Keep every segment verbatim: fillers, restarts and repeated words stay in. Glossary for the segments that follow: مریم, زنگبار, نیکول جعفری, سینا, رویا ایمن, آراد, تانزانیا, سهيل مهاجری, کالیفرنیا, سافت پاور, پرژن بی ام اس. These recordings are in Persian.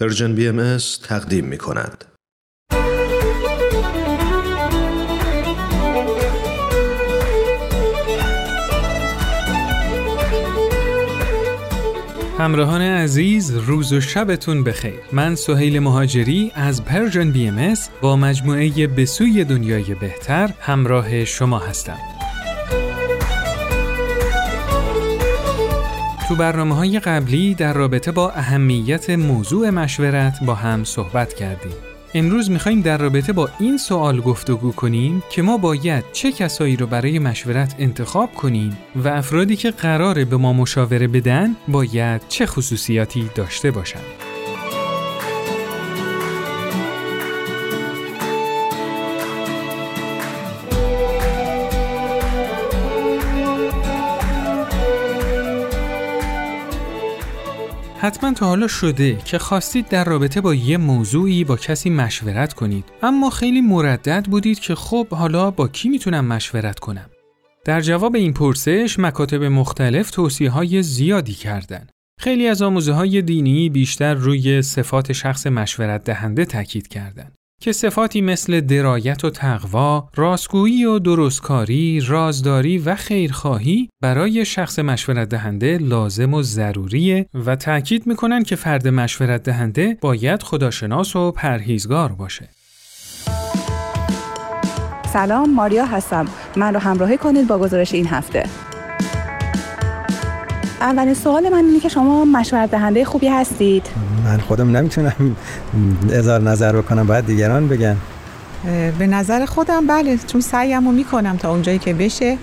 پرژن بی ام اس تقدیم می کند. همراهان عزیز، روز و شبتون بخیر. من سهيل مهاجری از پرژن بی ام اس با مجموعه به سوی دنیای بهتر همراه شما هستم. تو برنامه‌های قبلی در رابطه با اهمیت موضوع مشورت با هم صحبت کردیم. امروز می‌خوایم در رابطه با این سوال گفتگو کنیم که ما باید چه کسایی رو برای مشورت انتخاب کنیم و افرادی که قراره به ما مشاوره بدن باید چه خصوصیاتی داشته باشن. حتما تا حالا شده که خواستید در رابطه با یه موضوعی با کسی مشورت کنید، اما خیلی مردد بودید که خب حالا با کی میتونم مشورت کنم؟ در جواب این پرسش مکاتب مختلف توصیه‌های زیادی کردن. خیلی از آموزه‌های دینی بیشتر روی صفات شخص مشورت دهنده تاکید کردند که صفاتی مثل درایت و تقوا، راستگویی و درستکاری، رازداری و خیرخواهی برای شخص مشورت دهنده لازم و ضروریه و تأکید میکنن که فرد مشورت دهنده باید خداشناس و پرهیزگار باشه. سلام، ماریا هستم. من رو همراهی کنید با گزارش این هفته. اولین سوال من اینه که شما مشورت دهنده خوبی هستید؟ من خودم نمیتونم اظهار نظر بکنم، باید دیگران بگن. به نظر خودم بله، چون سعیمو میکنم تا اونجایی که بشه.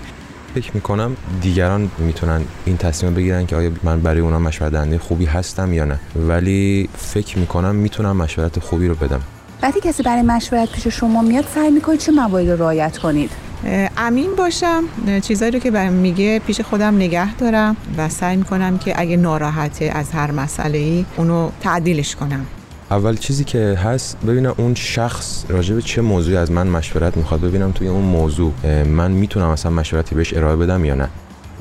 فکر میکنم دیگران میتونن این تصمیم بگیرن که آیا من برای اونا مشورت دهنده خوبی هستم یا نه، ولی فکر میکنم میتونم مشورت خوبی رو بدم. وقتی کسی برای مشورت پیش شما میاد سعی میکنید چه مواردی رو رعایت کنید؟ امین باشم، چیزایی رو که برام میگه پیش خودم نگه دارم و سعی میکنم که اگه ناراحته از هر مسئله‌ای اونو تعدیلش کنم. اول چیزی که هست ببینم اون شخص راجع به چه موضوعی از من مشورت میخواد، ببینم توی اون موضوع من میتونم اصلا مشورتی بهش ارائه بدم یا نه.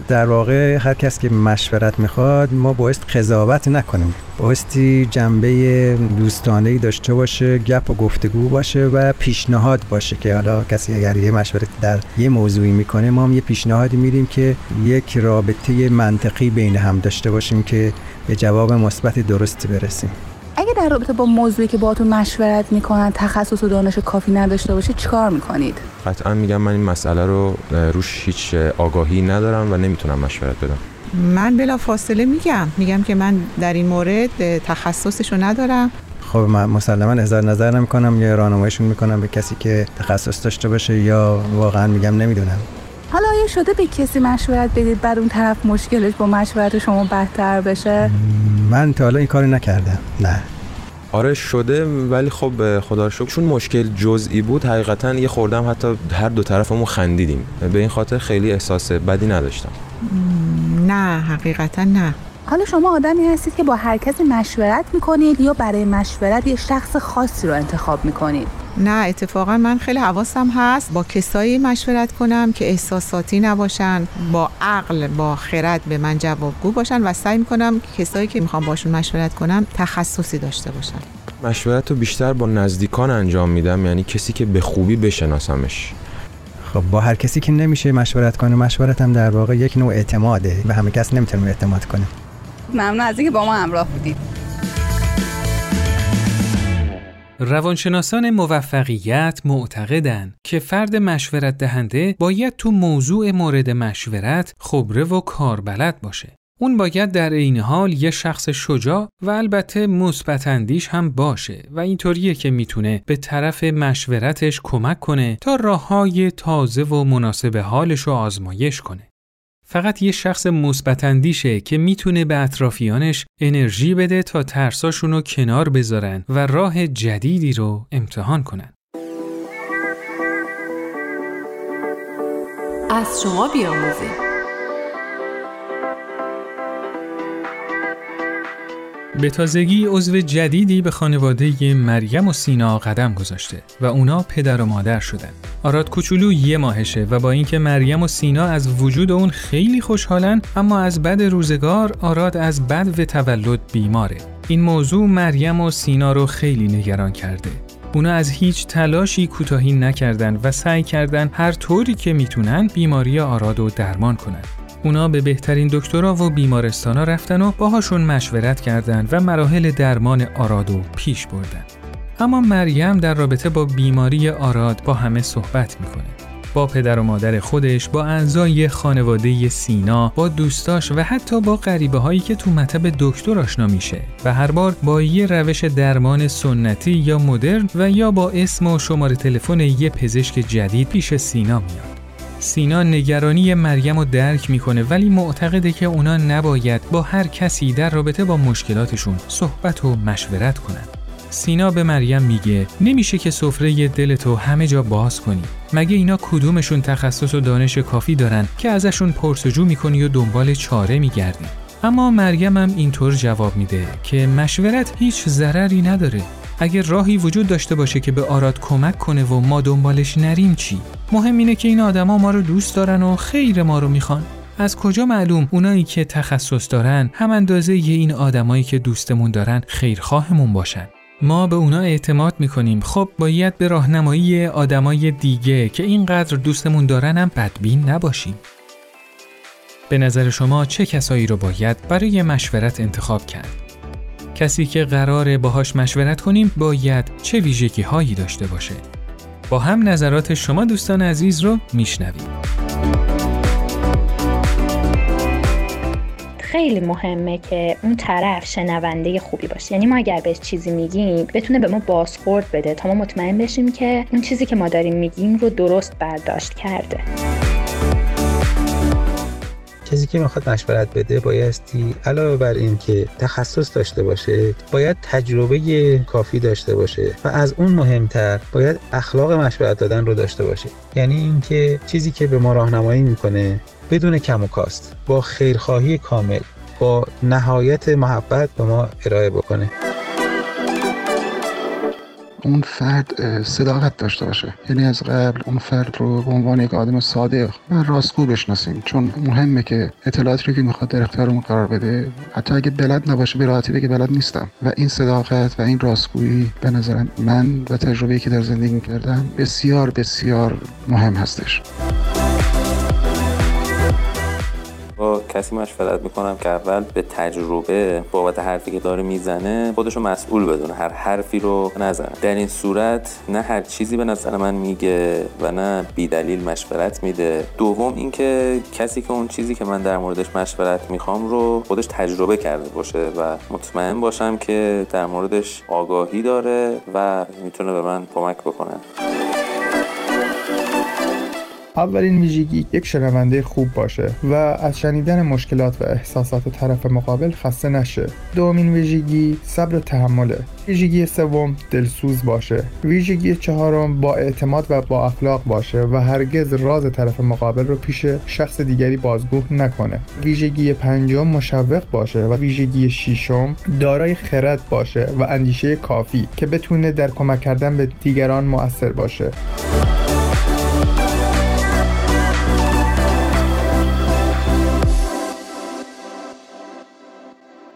در واقع هر کس که مشورت میخواد ما باید قضاوت نکنیم، بایستی جنبه دوستانه‌ای داشته باشه، گپ و گفتگو باشه و پیشنهاد باشه که حالا کسی اگر یه مشورت در یه موضوعی میکنه ما هم یه پیشنهادی میدیم که یک رابطه منطقی بین هم داشته باشیم که به جواب مثبت درستی برسیم. اگه در رابطه با موضوعی که باهاتون مشورت میکنن تخصص و دانش کافی نداشته باشید چیکار میکنید؟ قطعا میگم من این مسئله رو روش هیچ آگاهی ندارم و نمیتونم مشورت بدم. من بلافاصله میگم میگم که من در این مورد تخصصشو ندارم. خب من مسلماً اظهار نظر نمیکنم یا راهنماییشون میکنم به کسی که تخصص داشته باشه یا واقعا میگم نمیدونم. حالا آیا شده به کسی مشورت بدید بعد اون طرف مشکلش با مشورت شما بدتر بشه؟ من تا حالا این کارو نکردم. نه. آره شده، ولی خب خدا رو شکر چون مشکل جزئی بود حقیقتا یه خوردم، حتی هر دو طرفمون خندیدیم، به این خاطر خیلی احساس بدی نداشتم. نه حقیقتا نه. حالا شما آدمی هستید که با هر کسی مشورت میکنید یا برای مشورت یه شخص خاصی رو انتخاب میکنید؟ نه، اتفاقا من خیلی حواسم هست با کسایی مشورت کنم که احساساتی نباشن، با عقل با خرد به من جوابگو باشن و سعی میکنم کسایی که میخوام باشون مشورت کنم تخصصی داشته باشن. مشورت رو بیشتر با نزدیکان انجام میدم، یعنی کسی که به خوبی بشناسمش. خب با هر کسی که نمیشه مشورت کنه، مشورت هم در واقع یک نوع اعتماده و همه کس نمیتونه اعتماد کنه. ممنون از اینکه با ما همراه بودید. روانشناسان موفقیت معتقدند که فرد مشورت دهنده باید تو موضوع مورد مشورت خبره و کاربلد باشه. اون باید در عین حال یه شخص شجاع و البته مثبت اندیش هم باشه و اینطوریه که میتونه به طرف مشورتش کمک کنه تا راه‌های تازه و مناسب حالش رو آزمایش کنه. فقط یه شخص مثبت اندیشه که میتونه به اطرافیانش انرژی بده تا ترساشون رو کنار بذارن و راه جدیدی رو امتحان کنن. از شما بیاموزیم. به تازگی عضو جدیدی به خانواده مریم و سینا قدم گذاشته و اونا پدر و مادر شدن. آراد کوچولو یه ماهشه و با اینکه مریم و سینا از وجود اون خیلی خوشحالن، اما از بد روزگار آراد از بد و تولد بیماره. این موضوع مریم و سینا رو خیلی نگران کرده. اونا از هیچ تلاشی کوتاهی نکردن و سعی کردن هر طوری که میتونن بیماری آراد رو درمان کنن. اونا به بهترین دکترها و بیمارستانا رفتن و باهاشون مشورت کردن و مراحل درمان آراد رو پیش بردن. اما مریم در رابطه با بیماری آراد با همه صحبت میکنه. با پدر و مادر خودش، با اعضای خانواده سینا، با دوستاش و حتی با غریبه هایی که تو مطب دکتر آشنا میشه و هر بار با یه روش درمان سنتی یا مدرن و یا با اسم و شماره تلفن یه پزشک جدید پیش سینا میاد. سینا نگرانی مریم رو درک میکنه ولی معتقده که اونا نباید با هر کسی در رابطه با مشکلاتشون صحبت و مشورت کنن. سینا به مریم میگه نمیشه که سفره دلتو همه جا باز کنی. مگه اینا کدومشون تخصص و دانش کافی دارن که ازشون پرسجو میکنی و دنبال چاره میگردی؟ اما مریم هم اینطور جواب میده که مشورت هیچ ضرری نداره. اگه راهی وجود داشته باشه که به آراد کمک کنه و ما دنبالش نریم چی؟ مهم اینه که این آدما ما رو دوست دارن و خیر ما رو میخوان. از کجا معلوم اونایی که تخصص دارن هم اندازه ی این آدمایی که دوستمون دارن خیرخواهمون باشن؟ ما به اونا اعتماد میکنیم، خب باید به راهنمایی آدمای دیگه که اینقدر دوستمون دارن هم بدبین نباشیم. به نظر شما چه کسایی رو باید برای مشورت انتخاب کرد؟ کسی که قراره باهاش مشورت کنیم باید چه ویژگی هایی داشته باشه؟ با هم نظرات شما دوستان عزیز رو میشنویم. خیلی مهمه که اون طرف شنونده خوبی باشه. یعنی ما اگر بهش چیزی میگیم بتونه به ما بازخورد بده تا ما مطمئن بشیم که اون چیزی که ما داریم میگیم رو درست برداشت کرده. چیزی که میخواد مشورت بده بایستی علاوه بر این که تخصص داشته باشه باید تجربه کافی داشته باشه و از اون مهمتر باید اخلاق مشورت دادن رو داشته باشه. یعنی اینکه چیزی که به ما راهنمایی میکنه بدون کم و کاست، با خیرخواهی کامل، با نهایت محبت به ما ارائه بکنه. اون فرد صداقت داشته باشه، یعنی از قبل اون فرد رو به عنوان یک آدم صادق و راستگو بشناسیم، چون مهمه که اطلاعاتی که میخواد در اختیارمون قرار بده حتی اگه بلد نباشه به راحتی بگه بلد نیستم. و این صداقت و این راستگویی به نظر من و تجربه‌ای که در زندگی کردم بسیار بسیار مهم هستش. با کسی مشورت میکنم که اول به تجربه بابت حرفی که داره میزنه خودشو مسئول بدونه، هر حرفی رو نزنه. در این صورت نه هر چیزی به نظر من میگه و نه بی دلیل مشورت میده. دوم اینکه کسی که اون چیزی که من در موردش مشورت میخوام رو خودش تجربه کرده باشه و مطمئن باشم که در موردش آگاهی داره و میتونه به من کمک بکنه. اولین ویژگی یک شنونده خوب باشه و از شنیدن مشکلات و احساسات طرف مقابل خسته نشه. دومین ویژگی صبر و تحمله. ویژگی سوم دلسوز باشه. ویژگی چهارم با اعتماد و با اخلاق باشه و هرگز راز طرف مقابل رو پیش شخص دیگری بازگو نکنه. ویژگی پنجم مشوق باشه و ویژگی ششم دارای خرد باشه و اندیشه کافی که بتونه در کمک کردن به دیگران مؤثر باشه.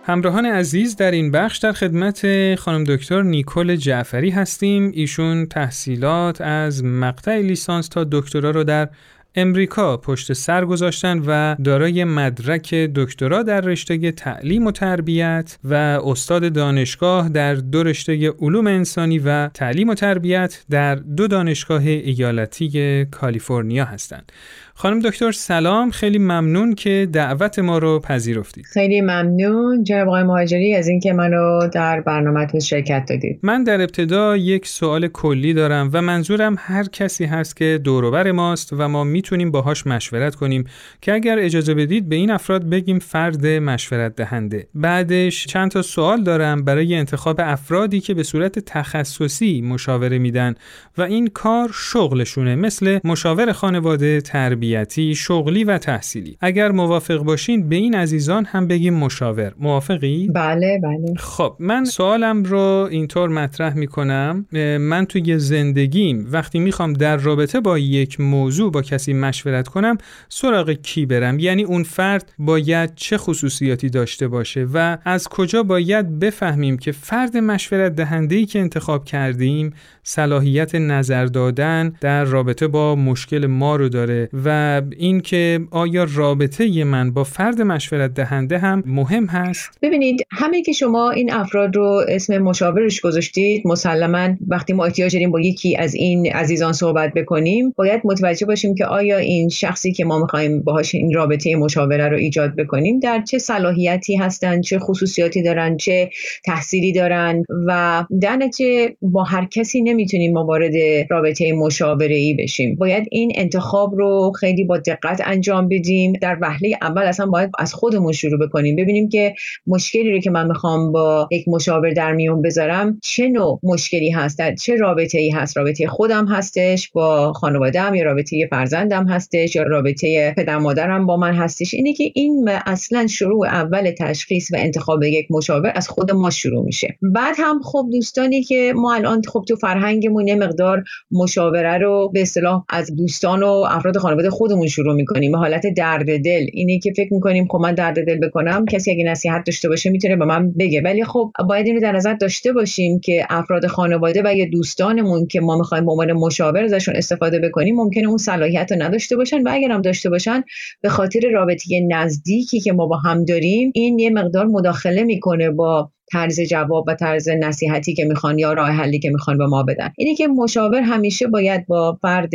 همراهان عزیز، در این بخش در خدمت خانم دکتر نیکول جعفری هستیم. ایشون تحصیلات از مقطع لیسانس تا دکترا رو در امریکا پشت سر گذاشتن و دارای مدرک دکترا در رشته تعلیم و تربیت و استاد دانشگاه در دو رشته علوم انسانی و تعلیم و تربیت در دو دانشگاه ایالتی کالیفرنیا هستند. خانم دکتر سلام، خیلی ممنون که دعوت ما رو پذیرفتید. خیلی ممنون جناب آقای مهاجری از اینکه منو در برنامه‌تون شرکت دادید. من در ابتدا یک سوال کلی دارم و منظورم هر کسی هست که دور و بر ماست و ما میتونیم باهاش مشورت کنیم که اگر اجازه بدید به این افراد بگیم فرد مشورت دهنده. بعدش چند تا سوال دارم برای انتخاب افرادی که به صورت تخصصی مشاوره میدن و این کار شغلشونه، مثل مشاور خانواده، تربیت تربیتی، شغلی و تحصیلی. اگر موافق باشین به این عزیزان هم بگیم مشاور. موافقی؟ بله بله. خب من سوالم رو اینطور مطرح میکنم. من توی زندگیم وقتی میخوام در رابطه با یک موضوع با کسی مشورت کنم سراغ کی برم؟ یعنی اون فرد باید چه خصوصیاتی داشته باشه و از کجا باید بفهمیم که فرد مشورت دهنده‌ای که انتخاب کردیم صلاحیت نظر دادن در رابطه با مشکل ما رو داره و این که آیا رابطه من با فرد مشورت دهنده هم مهم هست؟ ببینید همه که شما این افراد رو اسم مشاورش گذاشتید، مسلماً وقتی ما احتیاج داریم با یکی از این عزیزان صحبت بکنیم باید متوجه باشیم که آیا این شخصی که ما می‌خوایم باهاش این رابطه مشاوره رو ایجاد بکنیم در چه صلاحیتی هستن، چه خصوصیاتی دارن، چه تحصیلی دارن و در نتیجه با هر کسی نمیتونیم ما وارد رابطه مشاوره‌ای بشیم. باید این انتخاب رو خیلی با دقت انجام بدیم. در وهله اول اصلا باید از خودمون شروع بکنیم، ببینیم که مشکلی رو که من میخوام با یک مشاور در میون بذارم چه نوع مشکلی هست، در چه رابطه‌ای هست، رابطه خودم هستش با خانواده‌ام یا رابطه فرزندم هستش یا رابطه پدر مادرم با من هستش. اینه که این اصلا شروع اول تشخیص و انتخاب یک مشاور از خود ما شروع میشه. بعد هم خب دوستانی که ما الان خب تو فرهنگمون یه مقدار مشاوره رو به اصطلاح از دوستان و افراد خانواده خودمون شروع میکنیم، به حالت درد دل. اینه که فکر میکنیم خب من درد دل بکنم، کسی اگه نصیحت داشته باشه میتونه به من بگه. ولی خب باید اینو در نظر داشته باشیم که افراد خانواده و یا دوستانمون که ما میخوایم به عنوان مشاور ازشون استفاده بکنیم ممکنه اون صلاحیت رو نداشته باشن و اگرم داشته باشن به خاطر رابطه نزدیکی که ما با هم داریم این یه مقدار مداخله میکنه با طرز جواب و طرز نصیحتی که میخوان یا راه حلی که میخوان به ما بدن. اینه که مشاور همیشه باید با فرد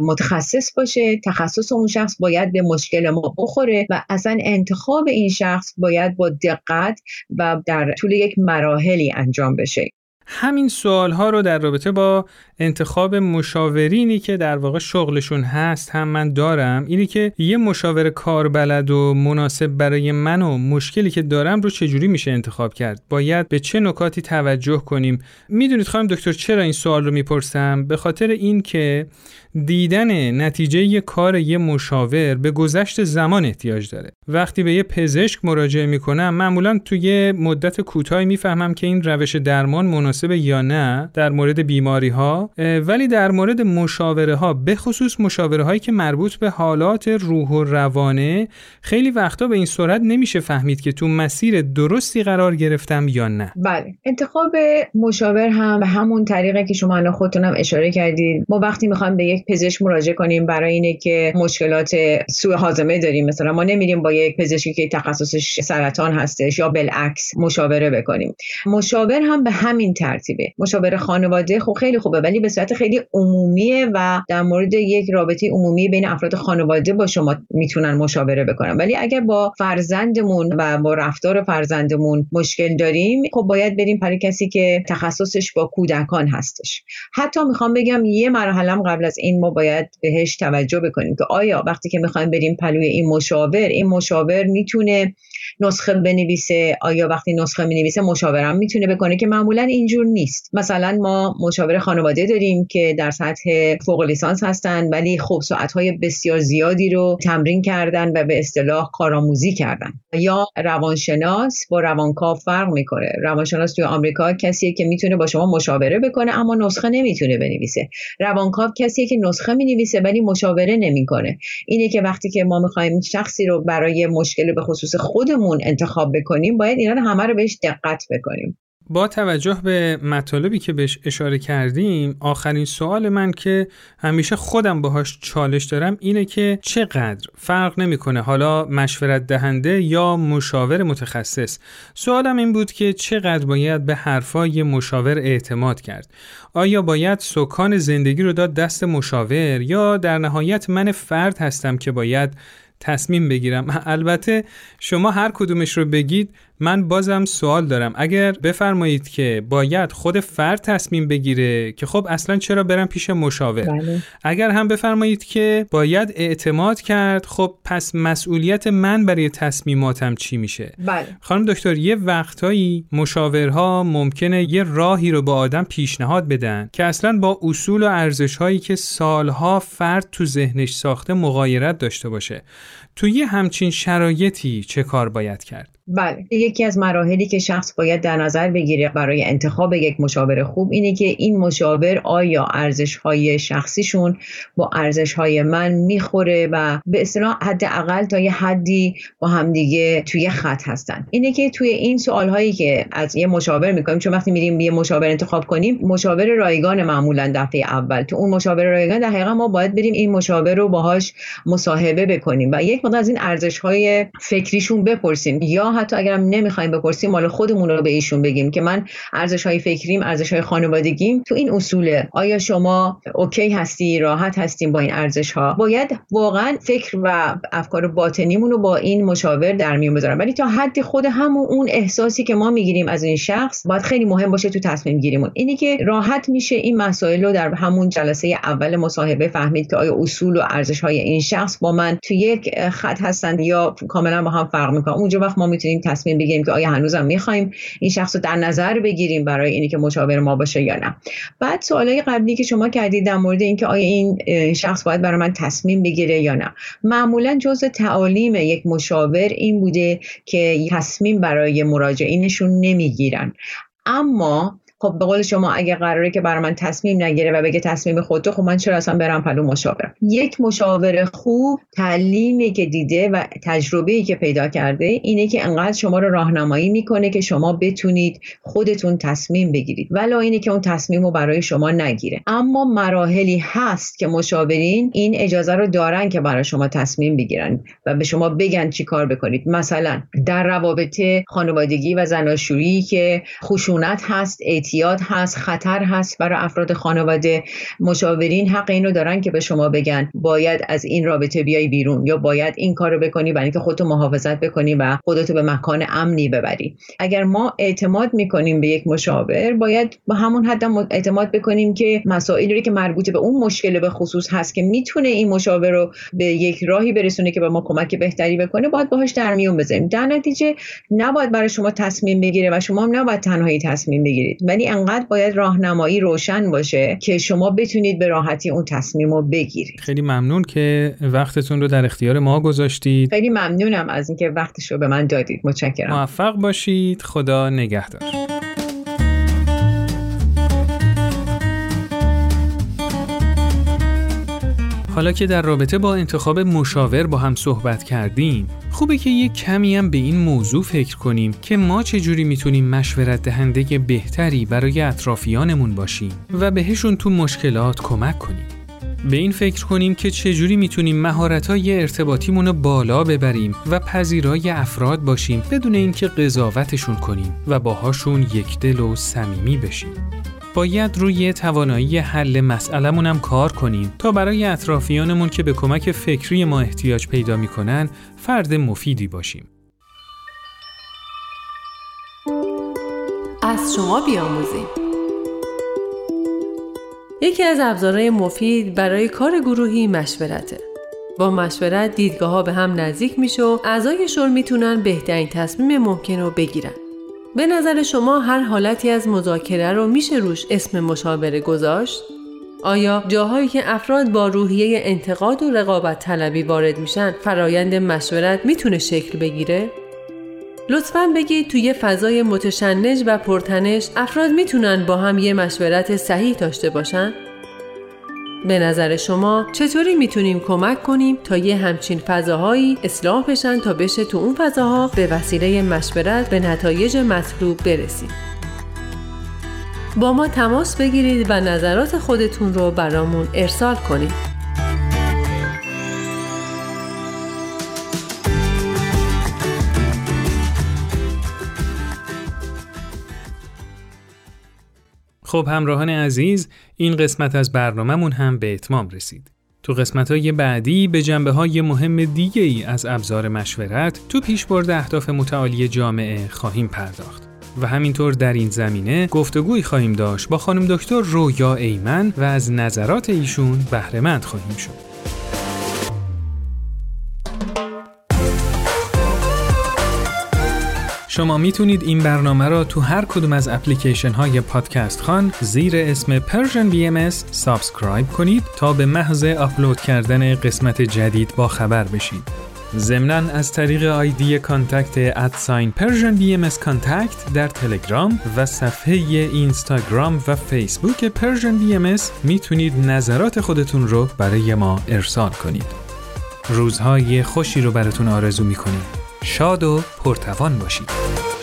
متخصص باشه، تخصص اون شخص باید به مشکل ما بخوره و اصلا انتخاب این شخص باید با دقت و در طول یک مراحلی انجام بشه. همین سوالها رو در رابطه با انتخاب مشاورینی که در واقع شغلشون هست هم من دارم. اینی که یه مشاور کاربلد و مناسب برای من و مشکلی که دارم رو چجوری میشه انتخاب کرد؟ باید به چه نکاتی توجه کنیم؟ میدونید خانم دکتر چرا این سوال رو میپرسم؟ به خاطر این که دیدن نتیجه یه کار یه مشاور به گذشت زمان احتیاج داره. وقتی به یه پزشک مراجعه میکنم معمولا توی مدت کوتاهی میفهمم که این روش درمان مناسب یا نه در مورد بیماری ها، ولی در مورد مشاوره ها به خصوص مشاوره هایی که مربوط به حالات روح و روانه خیلی وقتا به این صورت نمیشه فهمید که تو مسیر درستی قرار گرفتم یا نه. بله، انتخاب مشاور هم به همون طریقه که شما الان خودتونم اشاره کردید. ما وقتی میخوایم به یک پزشک مراجعه کنیم برای اینه که مشکلات سوء هاضمه داریم، مثلا ما نمیریم با یک پزشکی که تخصصش سرطان هستش یا بالعکس مشاوره بکنیم. مشاور هم به همین ترتیبه. مشاور خانواده خب خیلی خوبه ولی به صورت خیلی عمومیه و در مورد یک رابطه عمومی بین افراد خانواده با شما میتونن مشاوره بکنن. ولی اگر با فرزندمون و با رفتار فرزندمون مشکل داریم خب باید بریم برای کسی که تخصصش با کودکان هستش. حتی میخوام بگم یه مرحله قبل از این ما باید بهش توجه بکنیم که آیا وقتی که میخوایم بریم پلوی این مشاور، این مشاور میتونه نسخه بنویسه؟ آیا وقتی نسخه مینویسه مشاورم میتونه بکنه؟ که معمولا اینجور نیست. مثلا ما مشاور خانواده داریم که در سطح فوق لیسانس هستن ولی خب ساعت‌های بسیار زیادی رو تمرین کردن و به اصطلاح کارآموزی کردن. یا روانشناس با روانکاو فرق میکنه. روانشناس توی آمریکا کسیه که میتونه با شما مشاوره بکنه اما نسخه نمیتونه بنویسه. روانکاو کسیه که نسخه مینویسه ولی مشاوره نمیکنه. اینه که وقتی که ما می‌خوایم شخصی رو برای مشکل به خصوص خودمون انتخاب بکنیم باید اینا همه رو بهش دقت بکنیم. با توجه به مطالبی که بهش اشاره کردیم آخرین سوال من که همیشه خودم باهاش چالش دارم اینه که چقدر فرق نمیکنه حالا مشورت دهنده یا مشاور متخصص. سوالم این بود که چقدر باید به حرفای مشاور اعتماد کرد؟ آیا باید سکان زندگی رو داد دست مشاور یا در نهایت من فرد هستم که باید تصمیم بگیرم؟ البته شما هر کدومش رو بگید من بازم سوال دارم، اگر بفرمایید که باید خود فرد تصمیم بگیره که خب اصلا چرا برم پیش مشاور، بله. اگر هم بفرمایید که باید اعتماد کرد، خب پس مسئولیت من برای تصمیماتم چی میشه؟ بله. خانم دکتر، یه وقتایی مشاورها ممکنه یه راهی رو به آدم پیشنهاد بدن که اصلا با اصول و ارزش‌هایی که سالها فرد تو ذهنش ساخته مغایرت داشته باشه. تو یه همچین شرایطی چه کار باید کرد؟ بله، یکی از مراحلی که شخص باید در نظر بگیره برای انتخاب یک مشاور خوب اینه که این مشاور آیا ارزش‌های شخصیشون با ارزش‌های من میخوره و به اصطلاح حداقل تا یه حدی با همدیگه توی خط هستن. اینه که توی این سوال‌هایی که از یه مشاور می‌کنیم، چون وقتی می‌ریم یه مشاور انتخاب کنیم، مشاور رایگان معمولاً دفعه اول، تو اون مشاور رایگان در حقیقت ما باید بریم این مشاور رو باهاش مصاحبه بکنیم و یک مقدار از این ارزش‌های فکریشون بپرسیم، یا حتی اگرم نمیخوایم بپرسیم مال خودمون رو به ایشون بگیم که من ارزش‌های فکریم، ارزش‌های خانوادگیم تو این اصوله، آیا شما اوکی هستی، راحت هستیم با این ارزش‌ها؟ باید واقعا فکر و افکار باطنیمون رو با این مشاور در میون بذاریم، ولی تا حدی خود همون اون احساسی که ما میگیریم از این شخص باید خیلی مهم باشه تو تصمیم گیریمون. اینی که راحت میشه این مسائل رو در همون جلسه اول مصاحبه فهمید که آیا اصول و ارزش‌های این شخص با من تو یک خط هستند یا کاملا با هم فرق می‌کنن. اونجا وقت ما این تصمیم بگیریم که آیا هنوزم می‌خوایم این شخص رو در نظر بگیریم برای اینی که مشاور ما باشه یا نه. بعد سوالای قبلی که شما کردید در مورد اینکه آیا این شخص باید برای من تصمیم بگیره یا نه، معمولاً جزء تعالیم یک مشاور این بوده که تصمیم برای مراجعینشون نمیگیرن. اما خب به قول شما اگه قراره که برای من تصمیم نگیره و بگه تصمیم خودتو، خب من چرا اصلا برم پلو مشاور؟ یک مشاور خوب تعلیمی که دیده و تجربه‌ای که پیدا کرده اینه که انقدر شما رو راهنمایی میکنه که شما بتونید خودتون تصمیم بگیرید، ولا اینه که اون تصمیم رو برای شما نگیره. اما مراحلی هست که مشاورین این اجازه رو دارن که برای شما تصمیم بگیرن و به شما بگن چی کار بکنید. مثلا در روابط خانوادگی و زناشویی که خشونت هست، اعتیاد هست، خطر هست برای افراد خانواده، مشاورین حق اینو دارن که به شما بگن باید از این رابطه بیای بیرون یا باید این کارو بکنی برای اینکه خودتو محافظت بکنی و خودتو به مکان امنی ببری. اگر ما اعتماد میکنیم به یک مشاور، باید با همون حد اعتماد بکنیم که مسائلی که مربوط به اون مشکل به خصوص هست که میتونه این مشاور رو به یک راهی برسونه که به ما کمک بهتری بکنه، باید باهاش در میون بذاریم. در نتیجه نباید برای شما تصمیم بگیره و شما هم نباید تنهایی تصمیم بگیرید، ولی انقدر باید راهنمایی روشن باشه که شما بتونید به راحتی اون تصمیم رو بگیرید. خیلی ممنون که وقتتون رو در اختیار ما گذاشتید. خیلی ممنونم از اینکه وقتش رو به من دادید. متشکرم. موفق باشید. خدا نگهدار. حالا که در رابطه با انتخاب مشاور با هم صحبت کردیم، خوبه که یک کمی هم به این موضوع فکر کنیم که ما چجوری میتونیم مشورت دهنده بهتری برای اطرافیانمون باشیم و بهشون تو مشکلات کمک کنیم. به این فکر کنیم که چجوری میتونیم مهارت‌های ارتباطیمون رو بالا ببریم و پذیرای افراد باشیم بدون اینکه قضاوتشون کنیم و باهاشون یکدل و صمیمی بشیم. باید روی توانایی حل مسئله‌مون هم کار کنیم تا برای اطرافیانمون که به کمک فکری ما احتیاج پیدا می‌کنن فرد مفیدی باشیم. از شما بیاموزیم. یکی از ابزارهای مفید برای کار گروهی مشورته. با مشورت دیدگاه‌ها به هم نزدیک میشه و اعضای شورا میتونن بهترین تصمیم ممکن رو بگیرن. به نظر شما هر حالتی از مذاکره رو میشه روش اسم مشاوره گذاشت؟ آیا جاهایی که افراد با روحیه انتقاد و رقابت طلبی وارد میشن فرایند مشورت میتونه شکل بگیره؟ لطفاً بگید توی فضای متشنج و پرتنش افراد میتونن با هم یه مشورت صحیح داشته باشن؟ به نظر شما چطوری میتونیم کمک کنیم تا یه همچین فضاهایی اصلاح بشن تا بشه تو اون فضاها به وسیله مشورت به نتایج مطلوب برسیم؟ با ما تماس بگیرید و نظرات خودتون رو برامون ارسال کنید. خب همراهان عزیز، این قسمت از برنامه‌مون هم به اتمام رسید. تو قسمت‌های بعدی به جنبه‌های مهم دیگه‌ای از ابزار مشورت تو پیشبرد اهداف متعالی جامعه خواهیم پرداخت و همینطور در این زمینه گفتگویی خواهیم داشت با خانم دکتر رویا ایمن و از نظرات ایشون بهره‌مند خواهیم شد. شما میتونید این برنامه را تو هر کدوم از اپلیکیشن های پادکست خان زیر اسم پرژن بی ام اس سابسکرایب کنید تا به محض آپلود کردن قسمت جدید با خبر بشید. ضمناً از طریق آیدی کانتکت ادساین پرژن بی ام اس کانتکت در تلگرام و صفحه اینستاگرام و فیسبوک پرژن بی ام اس میتونید نظرات خودتون رو برای ما ارسال کنید. روزهای خوشی رو براتون آرزو میکنیم. شاد و پرتوان باشید.